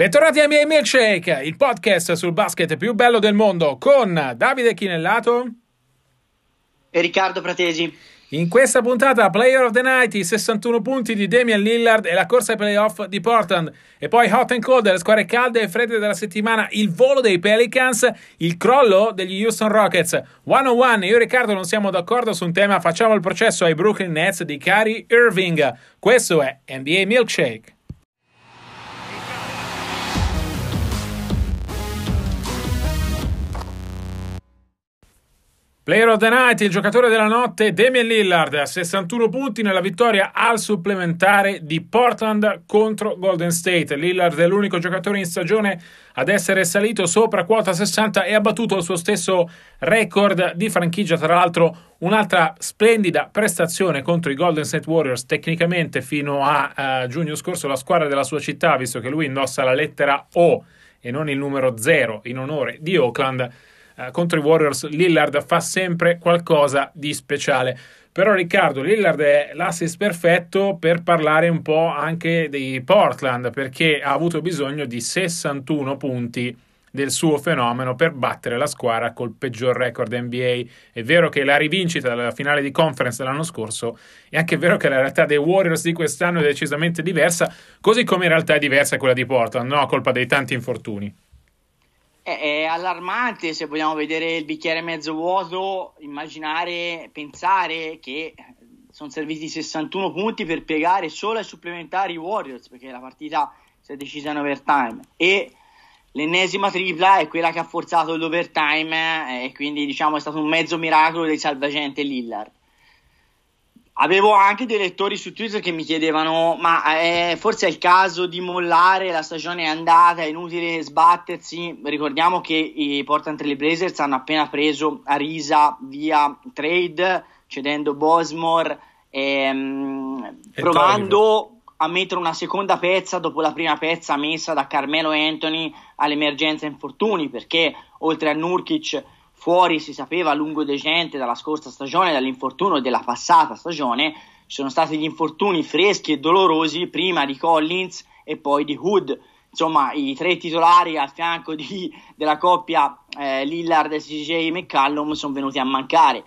Bentornati ai miei Milkshake, il podcast sul basket più bello del mondo con Davide Chinellato e Riccardo Pratesi. In questa puntata Player of the Night, i 61 punti di Damian Lillard e la corsa ai playoff di Portland, e poi Hot and Cold, le squadre calde e fredde della settimana, il volo dei Pelicans, il crollo degli Houston Rockets. One on one, io e Riccardo non siamo d'accordo su un tema, facciamo il processo ai Brooklyn Nets di Kyrie Irving. Questo è NBA Milkshake. Player of the Night, il giocatore della notte, Damian Lillard, 61 punti nella vittoria al supplementare di Portland contro Golden State. Lillard è l'unico giocatore in stagione ad essere salito sopra quota 60 e ha battuto il suo stesso record di franchigia. Tra l'altro, un'altra splendida prestazione contro i Golden State Warriors, tecnicamente fino a giugno scorso la squadra della sua città, visto che lui indossa la lettera O e non il numero 0 in onore di Oakland. Contro i Warriors Lillard fa sempre qualcosa di speciale. Però Riccardo, Lillard è l'assist perfetto per parlare un po' anche di Portland, perché ha avuto bisogno di 61 punti del suo fenomeno per battere la squadra col peggior record NBA. È vero che la rivincita della finale di conference dell'anno scorso, è anche vero che la realtà dei Warriors di quest'anno è decisamente diversa, così come in realtà è diversa quella di Portland, no? A colpa dei tanti infortuni. È allarmante, se vogliamo vedere il bicchiere mezzo vuoto, pensare che sono serviti 61 punti per piegare solo ai supplementari Warriors, perché la partita si è decisa in overtime e l'ennesima tripla è quella che ha forzato l'overtime, e quindi è stato un mezzo miracolo del salvagente Lillard. Avevo anche dei lettori su Twitter che mi chiedevano, forse è il caso di mollare, la stagione è andata, è inutile sbattersi. Ricordiamo che i Portland Trail Blazers hanno appena preso Arisa via trade, cedendo Bosmore, provando a mettere una seconda pezza dopo la prima pezza messa da Carmelo Anthony all'emergenza infortuni, perché oltre a Nurkic fuori, si sapeva a lungo decente dalla scorsa stagione, dall'infortunio della passata stagione, ci sono stati gli infortuni freschi e dolorosi prima di Collins e poi di Hood. Insomma, i tre titolari al fianco della coppia Lillard e CJ McCallum sono venuti a mancare.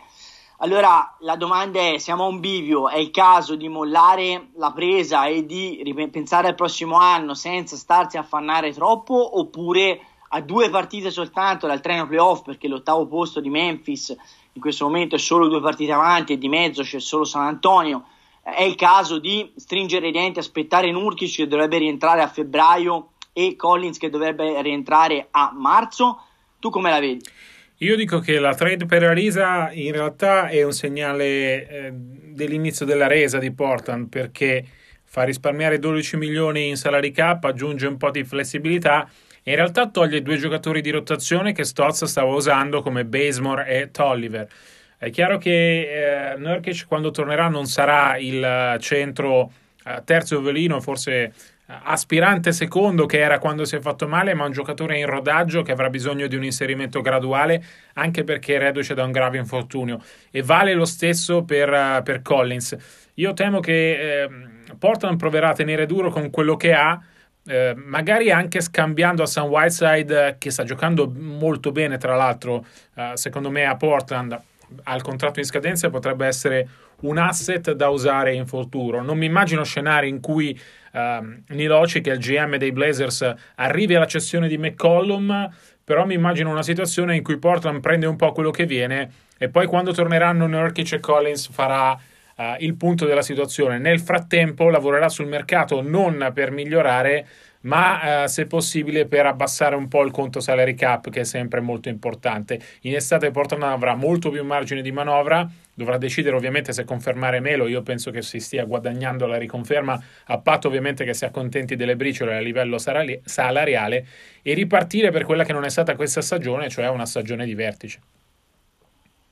Allora la domanda è, siamo a un bivio, è il caso di mollare la presa e di ripensare al prossimo anno senza starsi a affannare troppo, oppure a due partite soltanto dal treno playoff, perché l'ottavo posto di Memphis in questo momento è solo due partite avanti e di mezzo c'è solo San Antonio, è il caso di stringere i denti, aspettare Nurkic che dovrebbe rientrare a febbraio e Collins che dovrebbe rientrare a marzo? Tu come la vedi? Io dico che la trade per Arisa in realtà è un segnale dell'inizio della resa di Portland, perché fa risparmiare 12 milioni in salary cap, aggiunge un po' di flessibilità e in realtà toglie due giocatori di rotazione che Stotz stava usando come Bazemore e Tolliver. È chiaro che Nurkic quando tornerà non sarà il centro terzo violino, forse aspirante secondo che era quando si è fatto male, ma un giocatore in rodaggio che avrà bisogno di un inserimento graduale, anche perché reduce da un grave infortunio, e vale lo stesso per Collins. Io temo che Portland proverà a tenere duro con quello che ha, magari anche scambiando a Sam Whiteside, che sta giocando molto bene tra l'altro, secondo me a Portland al contratto in scadenza potrebbe essere un asset da usare in futuro. Non mi immagino scenari in cui Niloci, che è il GM dei Blazers, arrivi alla cessione di McCollum, però mi immagino una situazione in cui Portland prende un po' quello che viene e poi quando torneranno Nurkic e Collins farà il punto della situazione. Nel frattempo lavorerà sul mercato non per migliorare, ma se possibile per abbassare un po' il conto salary cap, che è sempre molto importante. In estate Portland avrà molto più margine di manovra, dovrà decidere ovviamente se confermare Melo. Io penso che si stia guadagnando la riconferma, a patto ovviamente che si accontenti delle briciole a livello salariale, e ripartire per quella che non è stata questa stagione, cioè una stagione di vertice.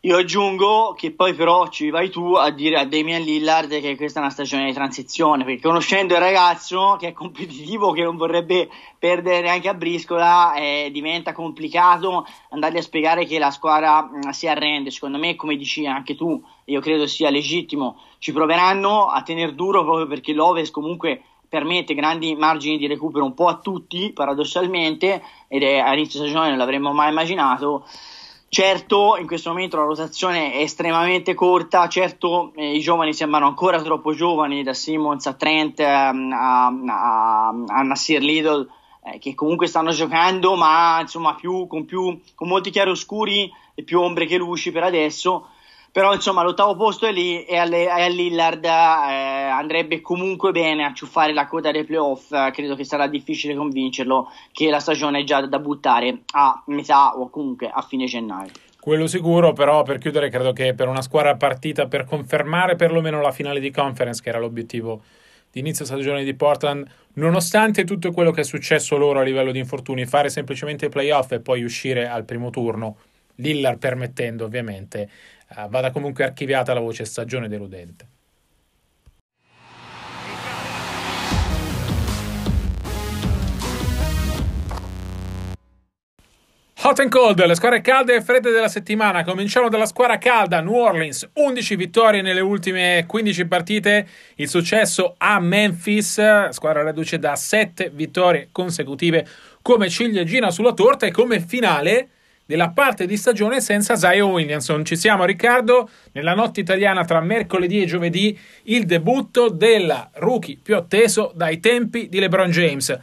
Io aggiungo che poi però ci vai tu a dire a Damian Lillard che questa è una stagione di transizione, perché conoscendo il ragazzo, che è competitivo, che non vorrebbe perdere neanche a briscola, diventa complicato andargli a spiegare che la squadra si arrende. Secondo me, come dici anche tu, io credo sia legittimo, ci proveranno a tener duro proprio perché l'Ovest comunque permette grandi margini di recupero un po' a tutti, paradossalmente, ed è all'inizio stagione non l'avremmo mai immaginato. Certo, in questo momento la rotazione è estremamente corta, certo i giovani sembrano ancora troppo giovani, da Simmons a Trent a Nasir Little, che comunque stanno giocando, ma insomma con molti chiaroscuri e più ombre che luci per adesso. Però insomma l'ottavo posto è lì, e a Lillard andrebbe comunque bene a ciuffare la coda dei playoff. Credo che sarà difficile convincerlo che la stagione è già da buttare a metà o comunque a fine gennaio. Quello sicuro, però per chiudere credo che per una squadra partita per confermare perlomeno la finale di conference, che era l'obiettivo di inizio stagione di Portland, nonostante tutto quello che è successo loro a livello di infortuni, fare semplicemente i playoff e poi uscire al primo turno, Lillard permettendo ovviamente, vada comunque archiviata la voce stagione deludente. Hot and cold, le squadre calde e fredde della settimana. Cominciamo dalla squadra calda, New Orleans, 11 vittorie nelle ultime 15 partite, il successo a Memphis, squadra reduce da 7 vittorie consecutive come ciliegina sulla torta e come finale della parte di stagione senza Zion Williamson. Ci siamo, Riccardo, nella notte italiana tra mercoledì e giovedì il debutto della rookie più atteso dai tempi di LeBron James.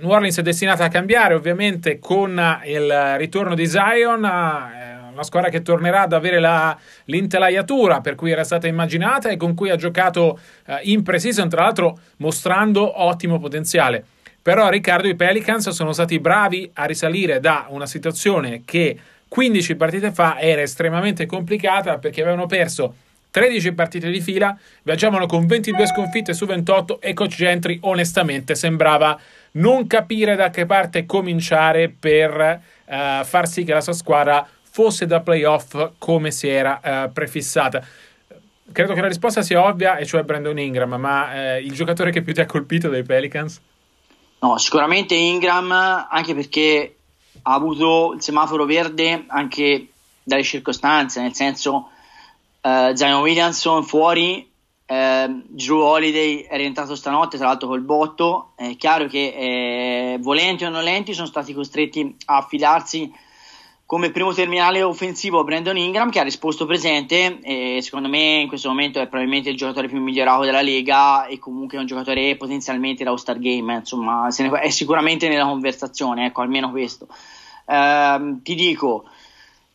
New Orleans è destinata a cambiare ovviamente con il ritorno di Zion, una squadra che tornerà ad avere l'intelaiatura per cui era stata immaginata e con cui ha giocato in pre-season, tra l'altro mostrando ottimo potenziale. Però, Riccardo, i Pelicans sono stati bravi a risalire da una situazione che 15 partite fa era estremamente complicata, perché avevano perso 13 partite di fila, viaggiavano con 22 sconfitte su 28 e Coach Gentry onestamente sembrava non capire da che parte cominciare per far sì che la sua squadra fosse da playoff come si era prefissata. Credo che la risposta sia ovvia, e cioè Brandon Ingram, ma il giocatore che più ti ha colpito dei Pelicans? No, sicuramente Ingram, anche perché ha avuto il semaforo verde anche dalle circostanze, nel senso Zion Williamson fuori, Drew Holiday è rientrato stanotte, tra l'altro col botto. È chiaro che volenti o nolenti sono stati costretti a affidarsi come primo terminale offensivo a Brandon Ingram, che ha risposto presente e secondo me in questo momento è probabilmente il giocatore più migliorato della Lega, e comunque è un giocatore potenzialmente da All-Star Game, insomma è sicuramente nella conversazione, ecco, almeno questo. Ti dico,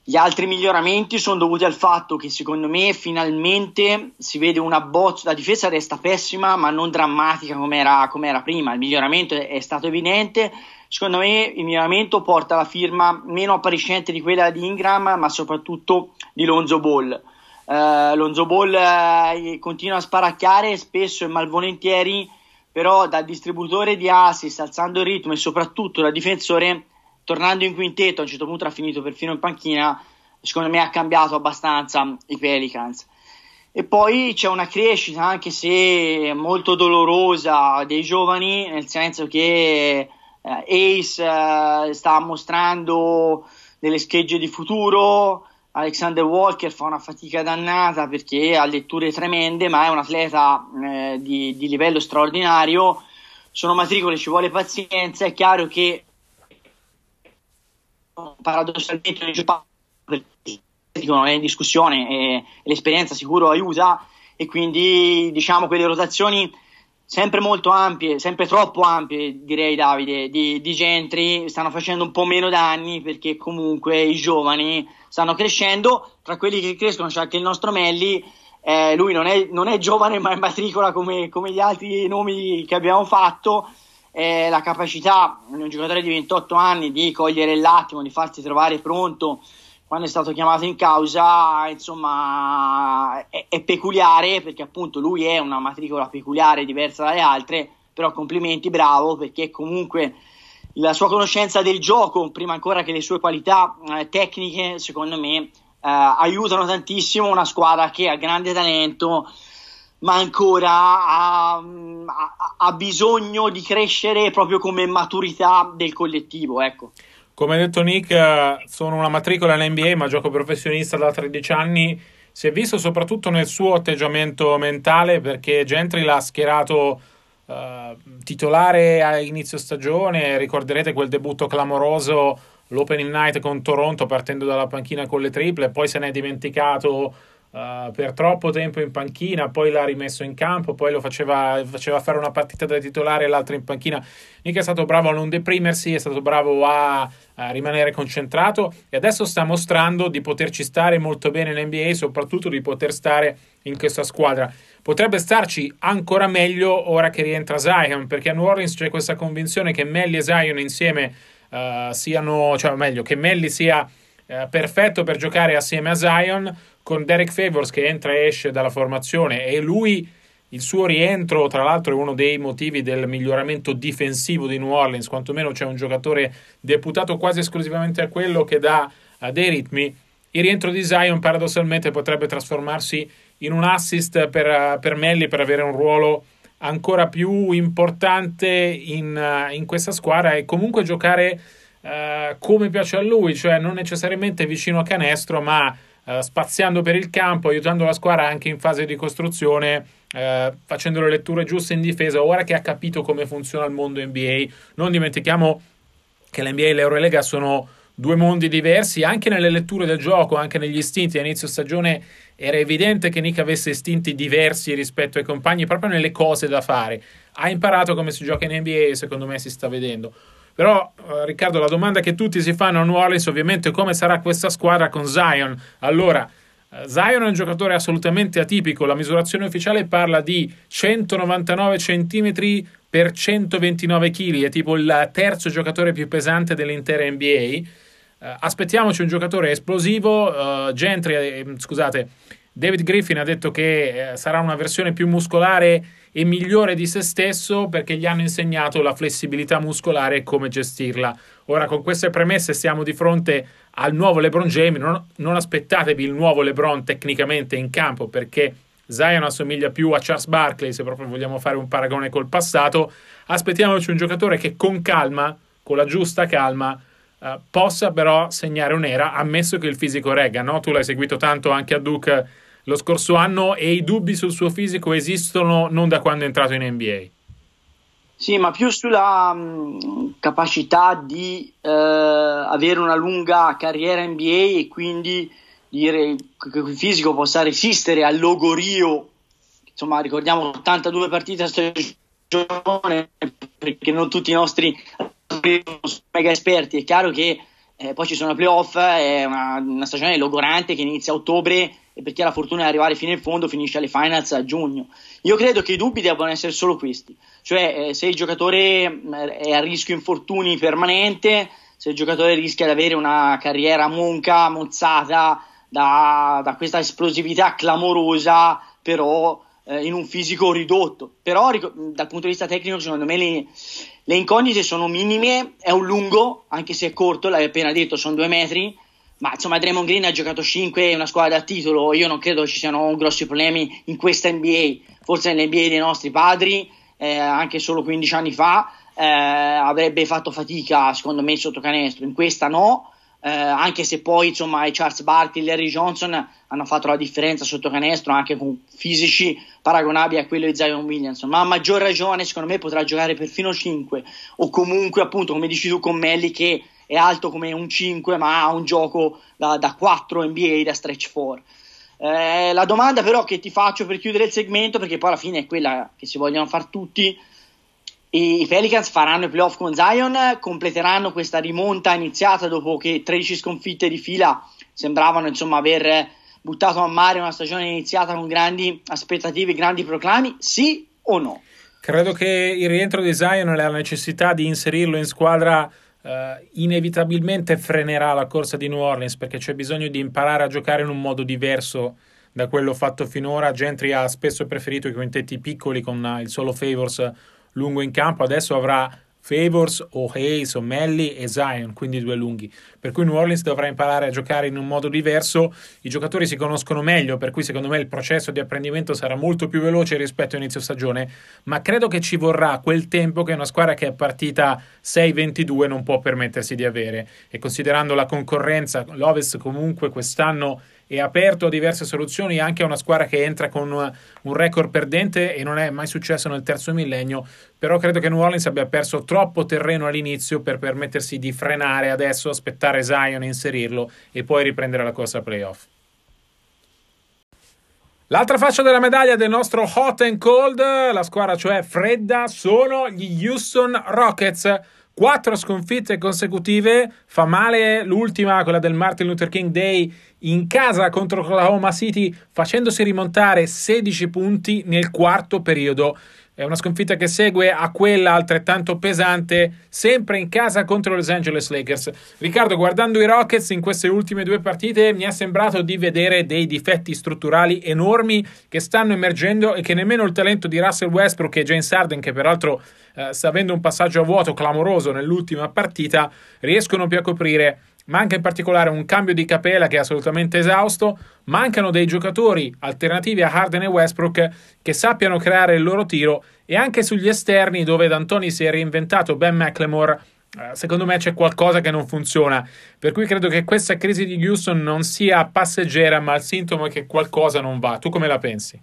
gli altri miglioramenti sono dovuti al fatto che secondo me finalmente si vede una bozza, la difesa resta pessima ma non drammatica come era prima, il miglioramento è stato evidente. Secondo me il miglioramento porta la firma meno appariscente di quella di Ingram, ma soprattutto di Lonzo Ball. Lonzo Ball continua a sparacchiare spesso e malvolentieri, però da distributore di assist, alzando il ritmo, e soprattutto da difensore, tornando in quintetto, a un certo punto ha finito perfino in panchina, secondo me ha cambiato abbastanza i Pelicans. E poi c'è una crescita, anche se molto dolorosa, dei giovani, nel senso che Ace sta mostrando delle schegge di futuro, Alexander Walker fa una fatica dannata perché ha letture tremende, ma è un atleta di livello straordinario. Sono matricole, ci vuole pazienza. È chiaro che paradossalmente non è in discussione, e l'esperienza sicuro aiuta, e quindi diciamo quelle rotazioni sempre molto ampie, sempre troppo ampie direi, Davide, di Gentry stanno facendo un po' meno danni, perché comunque i giovani stanno crescendo. Tra quelli che crescono c'è anche il nostro Melli, lui non è giovane ma è in matricola come gli altri nomi che abbiamo fatto. La capacità di un giocatore di 28 anni di cogliere l'attimo, di farsi trovare pronto quando è stato chiamato in causa, insomma, è peculiare, perché appunto lui è una matricola peculiare, diversa dalle altre. Però complimenti, bravo, perché comunque la sua conoscenza del gioco, prima ancora che le sue qualità tecniche, secondo me aiutano tantissimo una squadra che ha grande talento ma ancora ha bisogno di crescere proprio come maturità del collettivo, ecco. Come ha detto Nick, sono una matricola all'NBA ma gioco professionista da 13 anni. Si è visto soprattutto nel suo atteggiamento mentale, perché Gentry l'ha schierato titolare a inizio stagione. Ricorderete quel debutto clamoroso, l'opening night con Toronto, partendo dalla panchina con le triple, poi se ne è dimenticato per troppo tempo in panchina, poi l'ha rimesso in campo, poi lo faceva fare una partita da titolare e l'altra in panchina. Nick è stato bravo a non deprimersi, è stato bravo a rimanere concentrato, e adesso sta mostrando di poterci stare molto bene in NBA, soprattutto di poter stare in questa squadra. Potrebbe starci ancora meglio ora che rientra Zion, perché a New Orleans c'è questa convinzione che Melli e Zion insieme che Melli sia perfetto per giocare assieme a Zion, con Derek Favors che entra e esce dalla formazione, e lui, il suo rientro tra l'altro è uno dei motivi del miglioramento difensivo di New Orleans, quantomeno c'è un giocatore deputato quasi esclusivamente a quello, che dà dei ritmi. Il rientro di Zion paradossalmente potrebbe trasformarsi in un assist per Melli, per avere un ruolo ancora più importante in questa squadra, e comunque giocare come piace a lui, cioè non necessariamente vicino a canestro, ma spaziando per il campo, aiutando la squadra anche in fase di costruzione, facendo le letture giuste in difesa, ora che ha capito come funziona il mondo NBA. Non dimentichiamo che l'NBA e l'Eurolega sono due mondi diversi, anche nelle letture del gioco, anche negli istinti. A inizio stagione era evidente che Nick avesse istinti diversi rispetto ai compagni, proprio nelle cose da fare. Ha imparato come si gioca in NBA e secondo me si sta vedendo. Però, Riccardo, la domanda che tutti si fanno a New Orleans ovviamente è come sarà questa squadra con Zion. Allora, Zion è un giocatore assolutamente atipico, la misurazione ufficiale parla di 199 centimetri per 129 kg, è tipo il terzo giocatore più pesante dell'intera NBA. Aspettiamoci un giocatore esplosivo. David Griffin ha detto che sarà una versione più muscolare e migliore di se stesso, perché gli hanno insegnato la flessibilità muscolare e come gestirla. Ora, con queste premesse siamo di fronte al nuovo LeBron James. Non aspettatevi il nuovo LeBron tecnicamente in campo, perché Zion assomiglia più a Charles Barkley, se proprio vogliamo fare un paragone col passato. Aspettiamoci un giocatore che con calma, con la giusta calma, possa però segnare un'era, ammesso che il fisico regga, no? Tu l'hai seguito tanto anche a Duke lo scorso anno, e i dubbi sul suo fisico esistono non da quando è entrato in NBA. Sì, ma più sulla capacità di avere una lunga carriera NBA, e quindi dire che il fisico possa resistere al logorio. Insomma, ricordiamo 82 partite a stagione, perché non tutti i nostri sono mega esperti. È chiaro che poi ci sono i playoff, è una stagione logorante che inizia a ottobre, e per chi ha la fortuna di arrivare fino in fondo finisce alle finals a giugno. Io credo che i dubbi debbano essere solo questi, cioè se il giocatore è a rischio infortuni permanente, se il giocatore rischia di avere una carriera monca, mozzata da questa esplosività clamorosa, però in un fisico ridotto. Però dal punto di vista tecnico secondo me le incognite sono minime. È un lungo, anche se è corto, l'hai appena detto, sono 2 metri, ma insomma Draymond Green ha giocato 5 in una squadra da titolo, io non credo ci siano grossi problemi in questa NBA. Forse nell'NBA dei nostri padri, anche solo 15 anni fa, avrebbe fatto fatica secondo me sotto canestro, in questa no, anche se poi insomma i Charles Barkley, Larry Johnson hanno fatto la differenza sotto canestro, anche con fisici paragonabili a quello di Zion Williamson. Ma a maggior ragione secondo me potrà giocare perfino 5, o comunque appunto come dici tu con Melli, che è alto come un 5 ma ha un gioco da 4 NBA, da stretch 4. La domanda però che ti faccio per chiudere il segmento, perché poi alla fine è quella che si vogliono far tutti: i Pelicans faranno i playoff con Zion? Completeranno questa rimonta iniziata dopo che 13 sconfitte di fila sembravano insomma aver buttato a mare una stagione iniziata con grandi aspettative, grandi proclami? Sì o no? Credo che il rientro di Zion e la necessità di inserirlo in squadra inevitabilmente frenerà la corsa di New Orleans, perché c'è bisogno di imparare a giocare in un modo diverso da quello fatto finora. Gentry ha spesso preferito i quintetti piccoli con il solo Favors lungo in campo, adesso avrà Favors o Hayes o Melli e Zion, quindi 2 lunghi, per cui New Orleans dovrà imparare a giocare in un modo diverso. I giocatori si conoscono meglio, per cui secondo me il processo di apprendimento sarà molto più veloce rispetto a inizio stagione, ma credo che ci vorrà quel tempo che una squadra che è partita 6-22 non può permettersi di avere. E considerando la concorrenza, l'Ovest comunque quest'anno è aperto a diverse soluzioni, anche a una squadra che entra con un record perdente, e non è mai successo nel terzo millennio. Però credo che New Orleans abbia perso troppo terreno all'inizio per permettersi di frenare adesso, aspettare Zion e inserirlo e poi riprendere la corsa playoff. L'altra faccia della medaglia del nostro hot and cold, la squadra cioè fredda, sono gli Houston Rockets. 4 sconfitte consecutive, fa male l'ultima, quella del Martin Luther King Day, in casa contro Oklahoma City, facendosi rimontare 16 punti nel quarto periodo. È una sconfitta che segue a quella altrettanto pesante, sempre in casa contro Los Angeles Lakers. Riccardo, guardando i Rockets in queste ultime 2 partite, mi è sembrato di vedere dei difetti strutturali enormi che stanno emergendo e che nemmeno il talento di Russell Westbrook e James Harden, che peraltro sta avendo un passaggio a vuoto clamoroso nell'ultima partita, riescono più a coprire. Manca in particolare un cambio di Capela che è assolutamente esausto, mancano dei giocatori alternativi a Harden e Westbrook che sappiano creare il loro tiro, e anche sugli esterni, dove D'Antoni si è reinventato Ben McLemore, secondo me c'è qualcosa che non funziona, per cui credo che questa crisi di Houston non sia passeggera, ma il sintomo è che qualcosa non va. Tu come la pensi?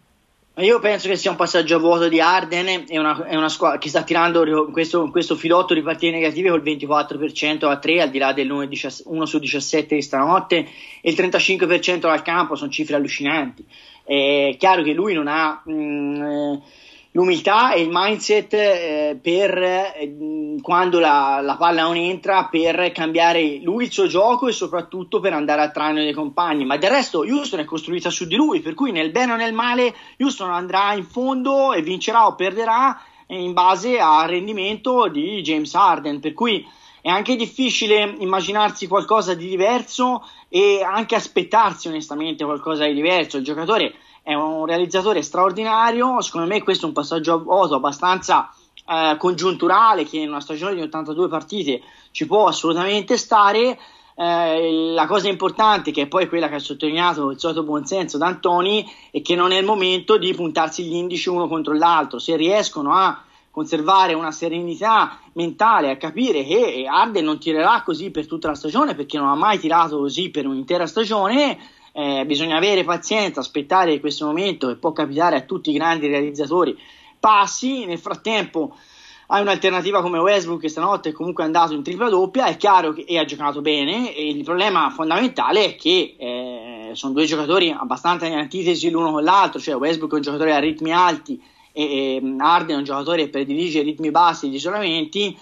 Io penso che sia un passaggio a vuoto di Harden, è una squadra che sta tirando questo filotto di partite negative col 24% a 3, al di là dell'1 su 17 di stanotte, e il 35% dal campo, sono cifre allucinanti. È chiaro che lui non ha l'umiltà e il mindset per quando la palla non entra, per cambiare lui il suo gioco e soprattutto per andare a traino dei compagni. Ma del resto Houston è costruita su di lui, per cui nel bene o nel male Houston andrà in fondo e vincerà o perderà in base al rendimento di James Harden, per cui è anche difficile immaginarsi qualcosa di diverso e anche aspettarsi onestamente qualcosa di diverso. Il giocatore è un realizzatore straordinario, secondo me questo è un passaggio a vuoto abbastanza congiunturale, che in una stagione di 82 partite ci può assolutamente stare. La cosa importante, che è poi quella che ha sottolineato il solito buonsenso D'Antoni, è che non è il momento di puntarsi gli indici uno contro l'altro. Se riescono a conservare una serenità mentale, a capire che Harden non tirerà così per tutta la stagione, perché non ha mai tirato così per un'intera stagione, bisogna avere pazienza, aspettare questo momento che può capitare a tutti i grandi realizzatori, passi, nel frattempo hai un'alternativa come Westbrook, che stanotte è comunque andato in tripla doppia, è chiaro che ha giocato bene, e il problema fondamentale è che sono 2 giocatori abbastanza in antitesi l'uno con l'altro, cioè Westbrook è un giocatore a ritmi alti e Harden è un giocatore che predilige ritmi bassi e gli isolamenti.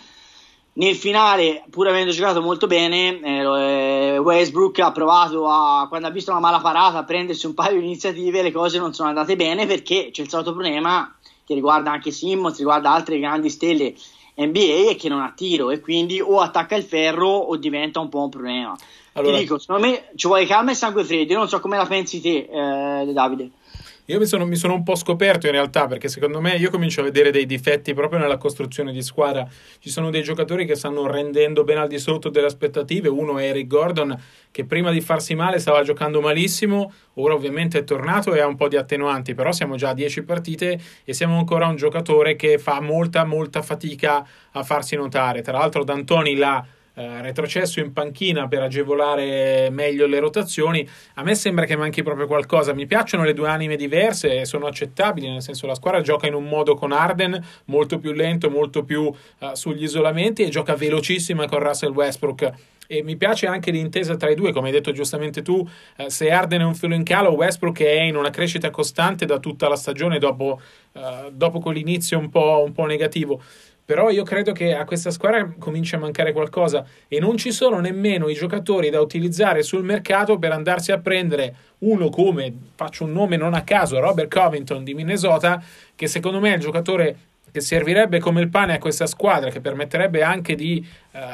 Nel finale, pur avendo giocato molto bene, Westbrook ha provato, quando ha visto una mala parata, a prendersi un paio di iniziative, le cose non sono andate bene, perché c'è il solito problema che riguarda anche Simmons, riguarda altre grandi stelle NBA, e che non ha tiro, e quindi o attacca il ferro o diventa un po' un problema. Allora, ti dico, secondo me ci vuole calma e sangue freddo. Io non so come la pensi te, Davide. Io mi sono un po' scoperto in realtà, perché secondo me io comincio a vedere dei difetti proprio nella costruzione di squadra. Ci sono dei giocatori che stanno rendendo ben al di sotto delle aspettative. Uno è Eric Gordon, che prima di farsi male stava giocando malissimo, ora ovviamente è tornato e ha un po' di attenuanti, però siamo già a 10 partite e siamo ancora un giocatore che fa molta fatica a farsi notare. Tra l'altro D'Antoni l'ha retrocesso in panchina per agevolare meglio le rotazioni. A me sembra che manchi proprio qualcosa. Mi piacciono le 2 anime diverse e sono accettabili, nel senso la squadra gioca in un modo con Harden molto più lento, molto più sugli isolamenti, e gioca velocissima con Russell Westbrook, e mi piace anche l'intesa tra i 2, come hai detto giustamente tu. Se Harden è un filo in calo, Westbrook è in una crescita costante da tutta la stagione dopo quell'inizio un po' negativo. Però io credo che a questa squadra comincia a mancare qualcosa, e non ci sono nemmeno i giocatori da utilizzare sul mercato per andarsi a prendere uno come, faccio un nome non a caso, Robert Covington di Minnesota, che secondo me è il giocatore che servirebbe come il pane a questa squadra, che permetterebbe anche di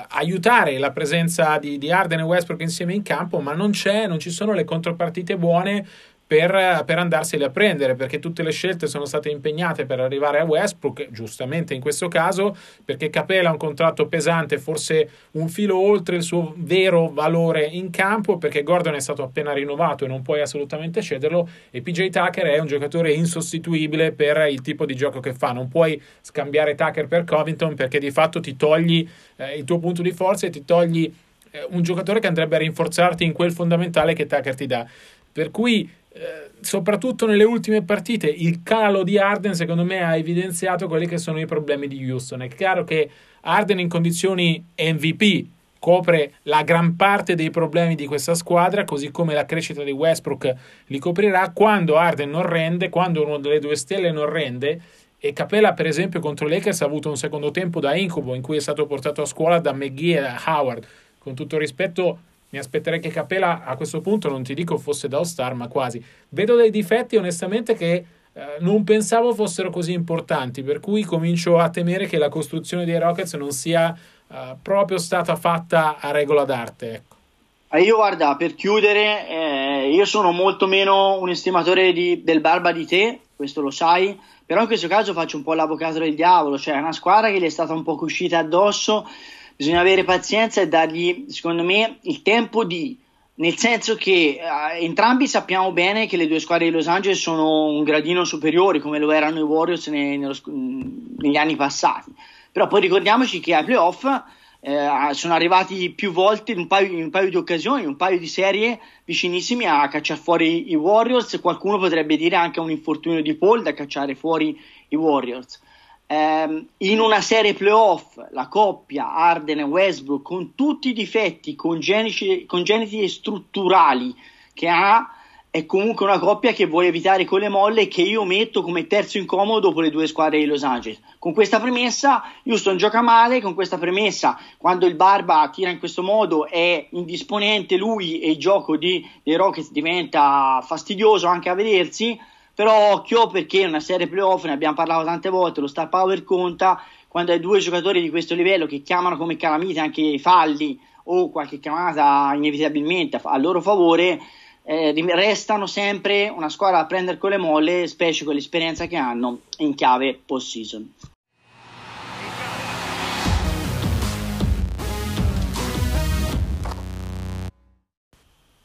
aiutare la presenza di Harden e Westbrook insieme in campo, ma non ci sono le contropartite buone per andarseli a prendere, perché tutte le scelte sono state impegnate per arrivare a Westbrook, giustamente in questo caso, perché Capela ha un contratto pesante, forse un filo oltre il suo vero valore in campo, perché Gordon è stato appena rinnovato e non puoi assolutamente cederlo, e PJ Tucker è un giocatore insostituibile per il tipo di gioco che fa. Non puoi scambiare Tucker per Covington, perché di fatto ti togli il tuo punto di forza e ti togli un giocatore che andrebbe a rinforzarti in quel fondamentale che Tucker ti dà. per cui soprattutto nelle ultime partite il calo di Harden secondo me ha evidenziato quelli che sono i problemi di Houston. È chiaro che Harden in condizioni MVP copre la gran parte dei problemi di questa squadra, così come la crescita di Westbrook li coprirà. Quando Harden non rende, quando una delle due stelle non rende, e Capela per esempio contro Lakers ha avuto un secondo tempo da incubo in cui è stato portato a scuola da McGee e da Howard. Con tutto rispetto, mi aspetterei che Capela a questo punto, non ti dico fosse da all-star, ma quasi. Vedo dei difetti onestamente che non pensavo fossero così importanti, per cui comincio a temere che la costruzione dei Rockets non sia proprio stata fatta a regola d'arte, ecco. Io guarda, per chiudere, io sono molto meno un estimatore del Barba di te, questo lo sai, però in questo caso faccio un po' l'avvocato del diavolo, cioè è una squadra che gli è stata un po' cuscita addosso, bisogna avere pazienza e dargli secondo me il tempo di, nel senso che entrambi sappiamo bene che le due squadre di Los Angeles sono un gradino superiori, come lo erano i Warriors negli anni passati. Però poi ricordiamoci che ai playoff sono arrivati più volte, in un paio di occasioni, un paio di serie vicinissimi a cacciare fuori i Warriors. Qualcuno potrebbe dire anche un infortunio di Paul da cacciare fuori i Warriors. In una serie playoff la coppia Harden e Westbrook, con tutti i difetti congeniti e strutturali che ha, è comunque una coppia che vuoi evitare con le molle, che io metto come terzo incomodo dopo le due squadre di Los Angeles. Con questa premessa Houston gioca male, con questa premessa quando il Barba tira in questo modo è indisponente lui e il gioco dei Rockets diventa fastidioso anche a vedersi. Però occhio, perché in una serie playoff, ne abbiamo parlato tante volte, lo star power conta. Quando hai due giocatori di questo livello che chiamano come calamite anche i falli o qualche chiamata inevitabilmente a loro favore, restano sempre una squadra a prendere con le molle, specie con l'esperienza che hanno in chiave post-season.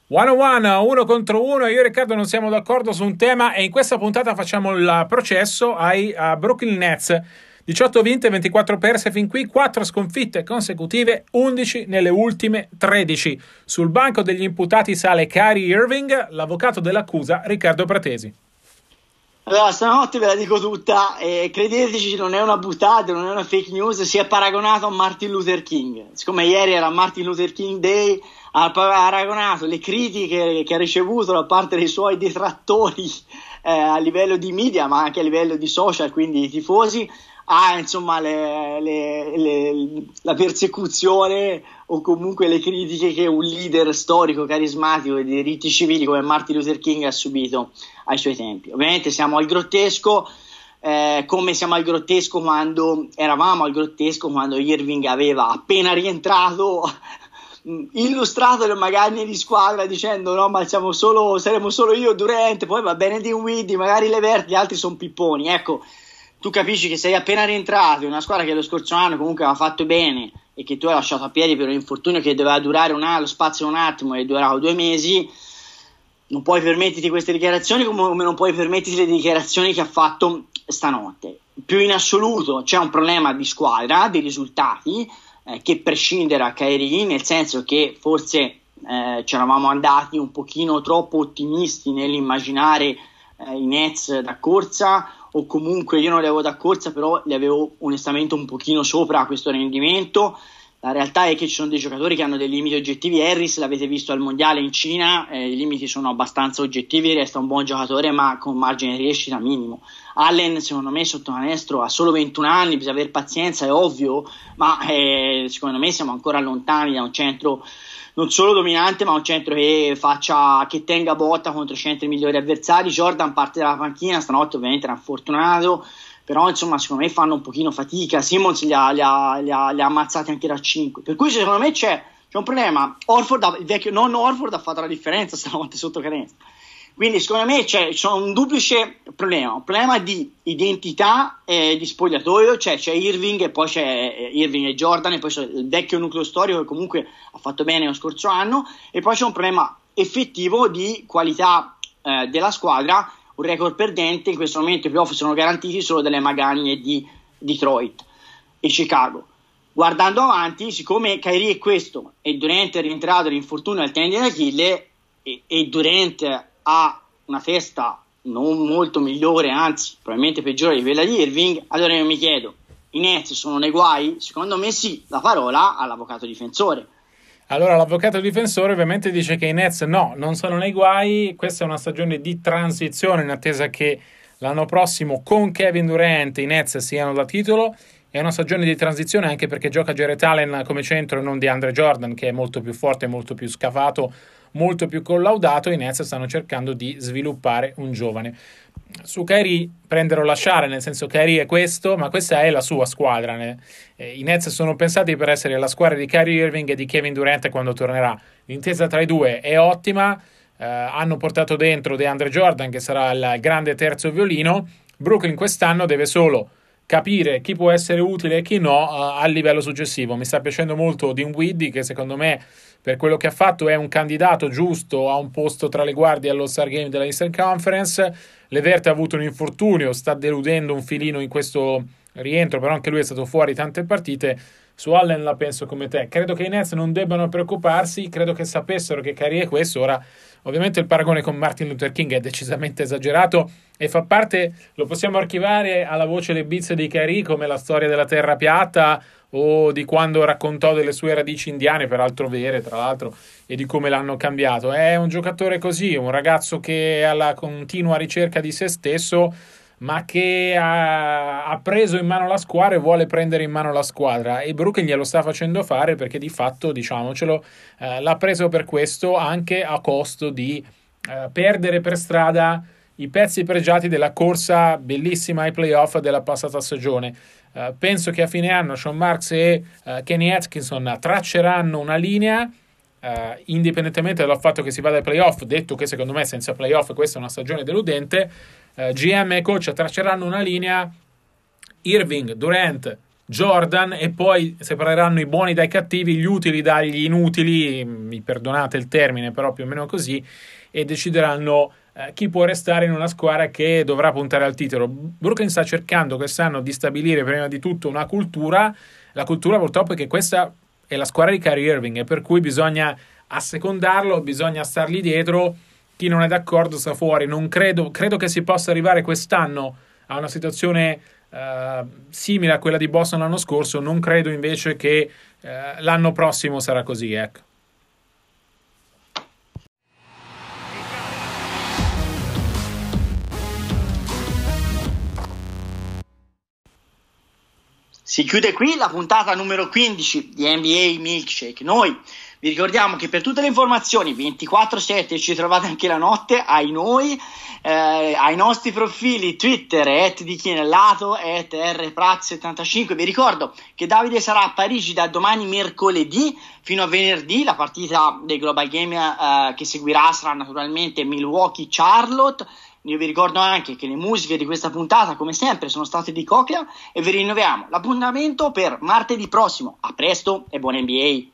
One on one, uno contro uno, io e Riccardo non siamo d'accordo su un tema e in questa puntata facciamo il processo a Brooklyn Nets. 18 vinte, 24 perse fin qui, 4 sconfitte consecutive, 11 nelle ultime 13. Sul banco degli imputati sale Kyrie Irving, l'avvocato dell'accusa Riccardo Pratesi. Allora, stanotte ve la dico tutta, credeteci, non è una buttata, non è una fake news, si è paragonato a Martin Luther King. Siccome ieri era Martin Luther King Day, ha paragonato le critiche che ha ricevuto da parte dei suoi detrattori a livello di media, ma anche a livello di social, quindi i tifosi, insomma la persecuzione o comunque le critiche che un leader storico, carismatico e dei diritti civili come Martin Luther King ha subito ai suoi tempi. Ovviamente siamo al grottesco, come siamo al grottesco quando eravamo al grottesco quando Irving aveva appena rientrato illustrato le magagne di squadra dicendo no, ma saremo solo io e Durant, poi va bene Dinwiddie, magari Levert, gli altri sono pipponi. Ecco, tu capisci che sei appena rientrato in una squadra che lo scorso anno comunque aveva fatto bene e che tu hai lasciato a piedi per un infortunio che doveva durare lo spazio un attimo e durava 2 mesi. Non puoi permetterti queste dichiarazioni, come non puoi permetterti le dichiarazioni che ha fatto stanotte. Più in assoluto c'è un problema di squadra, di risultati, che prescinde da Kyrie, nel senso che forse ci eravamo andati un pochino troppo ottimisti nell'immaginare i Nets da corsa, o comunque io non li avevo da corsa, però li avevo onestamente un pochino sopra a questo rendimento. La realtà è che ci sono dei giocatori che hanno dei limiti oggettivi. Harris, l'avete visto al mondiale in Cina, i limiti sono abbastanza oggettivi, resta un buon giocatore ma con margine di riuscita minimo. Allen, secondo me, sotto canestro ha solo 21 anni, bisogna aver pazienza, è ovvio, ma secondo me siamo ancora lontani da un centro non solo dominante, ma un centro che tenga botta contro centri migliori avversari. Jordan parte dalla panchina, stanotte ovviamente era fortunato, però insomma secondo me fanno un pochino fatica. Simmons li ha ammazzati anche da 5, per cui secondo me c'è un problema. Horford, il vecchio nonno Horford, ha fatto la differenza stanotte sotto canestro. Quindi secondo me c'è un duplice problema, un problema di identità e di spogliatoio, c'è Irving e poi c'è Irving e Jordan e poi c'è il vecchio nucleo storico che comunque ha fatto bene lo scorso anno, e poi c'è un problema effettivo di qualità della squadra, un record perdente. In questo momento i playoff sono garantiti solo dalle magagne di Detroit e Chicago. Guardando avanti, siccome Kyrie è questo e Durant è rientrato dall'infortunio al tendine d'Achille e Durant ha una testa non molto migliore, anzi probabilmente peggiore di quella di Irving, allora io mi chiedo, i Nets sono nei guai? Secondo me sì, la parola all'avvocato difensore. Allora l'avvocato difensore ovviamente dice che i Nets no, non sono nei guai, questa è una stagione di transizione in attesa che l'anno prossimo con Kevin Durant i Nets siano da titolo, è una stagione di transizione anche perché gioca Jarrett Allen come centro e non DeAndre Jordan, che è molto più forte, molto più scafato, molto più collaudato. I Nets stanno cercando di sviluppare un giovane. Su Kyrie prendere o lasciare, nel senso Kyrie è questo, ma questa è la sua squadra. I Nets sono pensati per essere la squadra di Kyrie Irving e di Kevin Durant quando tornerà. L'intesa tra i due è ottima, hanno portato dentro DeAndre Jordan che sarà il grande terzo violino. Brooklyn quest'anno deve solo capire chi può essere utile e chi no al livello successivo. Mi sta piacendo molto Dinwiddie, che secondo me per quello che ha fatto è un candidato giusto a un posto tra le guardie all'All-Star Game della Eastern Conference. Levert ha avuto un infortunio, sta deludendo un filino in questo rientro, però anche lui è stato fuori tante partite. Su Allen la penso come te, credo che i Nets non debbano preoccuparsi, credo che sapessero che Kyrie è questo. Ora ovviamente il paragone con Martin Luther King è decisamente esagerato e fa parte, lo possiamo archivare alla voce le bizze di Kyrie come la storia della terra piatta o di quando raccontò delle sue radici indiane, peraltro vere tra l'altro, e di come l'hanno cambiato. È un giocatore così, un ragazzo che è alla continua ricerca di se stesso, ma che ha preso in mano la squadra e vuole prendere in mano la squadra, e Brooklyn glielo sta facendo fare perché di fatto, diciamocelo, l'ha preso per questo, anche a costo di perdere per strada i pezzi pregiati della corsa bellissima ai playoff della passata stagione. Penso che a fine anno Sean Marks e Kenny Atkinson tracceranno una linea, indipendentemente dal fatto che si vada ai playoff, detto che secondo me senza playoff questa è una stagione deludente. GM e coach tracceranno una linea, Irving, Durant, Jordan, e poi separeranno i buoni dai cattivi, gli utili dagli inutili, mi perdonate il termine però più o meno così, e decideranno chi può restare in una squadra che dovrà puntare al titolo. Brooklyn sta cercando quest'anno di stabilire prima di tutto una cultura, la cultura purtroppo è che questa è la squadra di Kyrie Irving e per cui bisogna assecondarlo, bisogna stargli dietro. Chi non è d'accordo sta fuori. Non credo che si possa arrivare quest'anno a una situazione simile a quella di Boston l'anno scorso. Non credo invece che l'anno prossimo sarà così, ecco. Si chiude qui la puntata numero 15 di NBA Milkshake. Noi vi ricordiamo che per tutte le informazioni 24/7 ci trovate anche la notte ai noi, ai nostri profili Twitter @dichinelato @rpraz75. Vi ricordo che Davide sarà a Parigi da domani mercoledì fino a venerdì. La partita dei Global Game che seguirà sarà naturalmente Milwaukee-Charlotte. Io vi ricordo anche che le musiche di questa puntata, come sempre, sono state di Coclea e vi rinnoviamo l'appuntamento per martedì prossimo. A presto e buona NBA!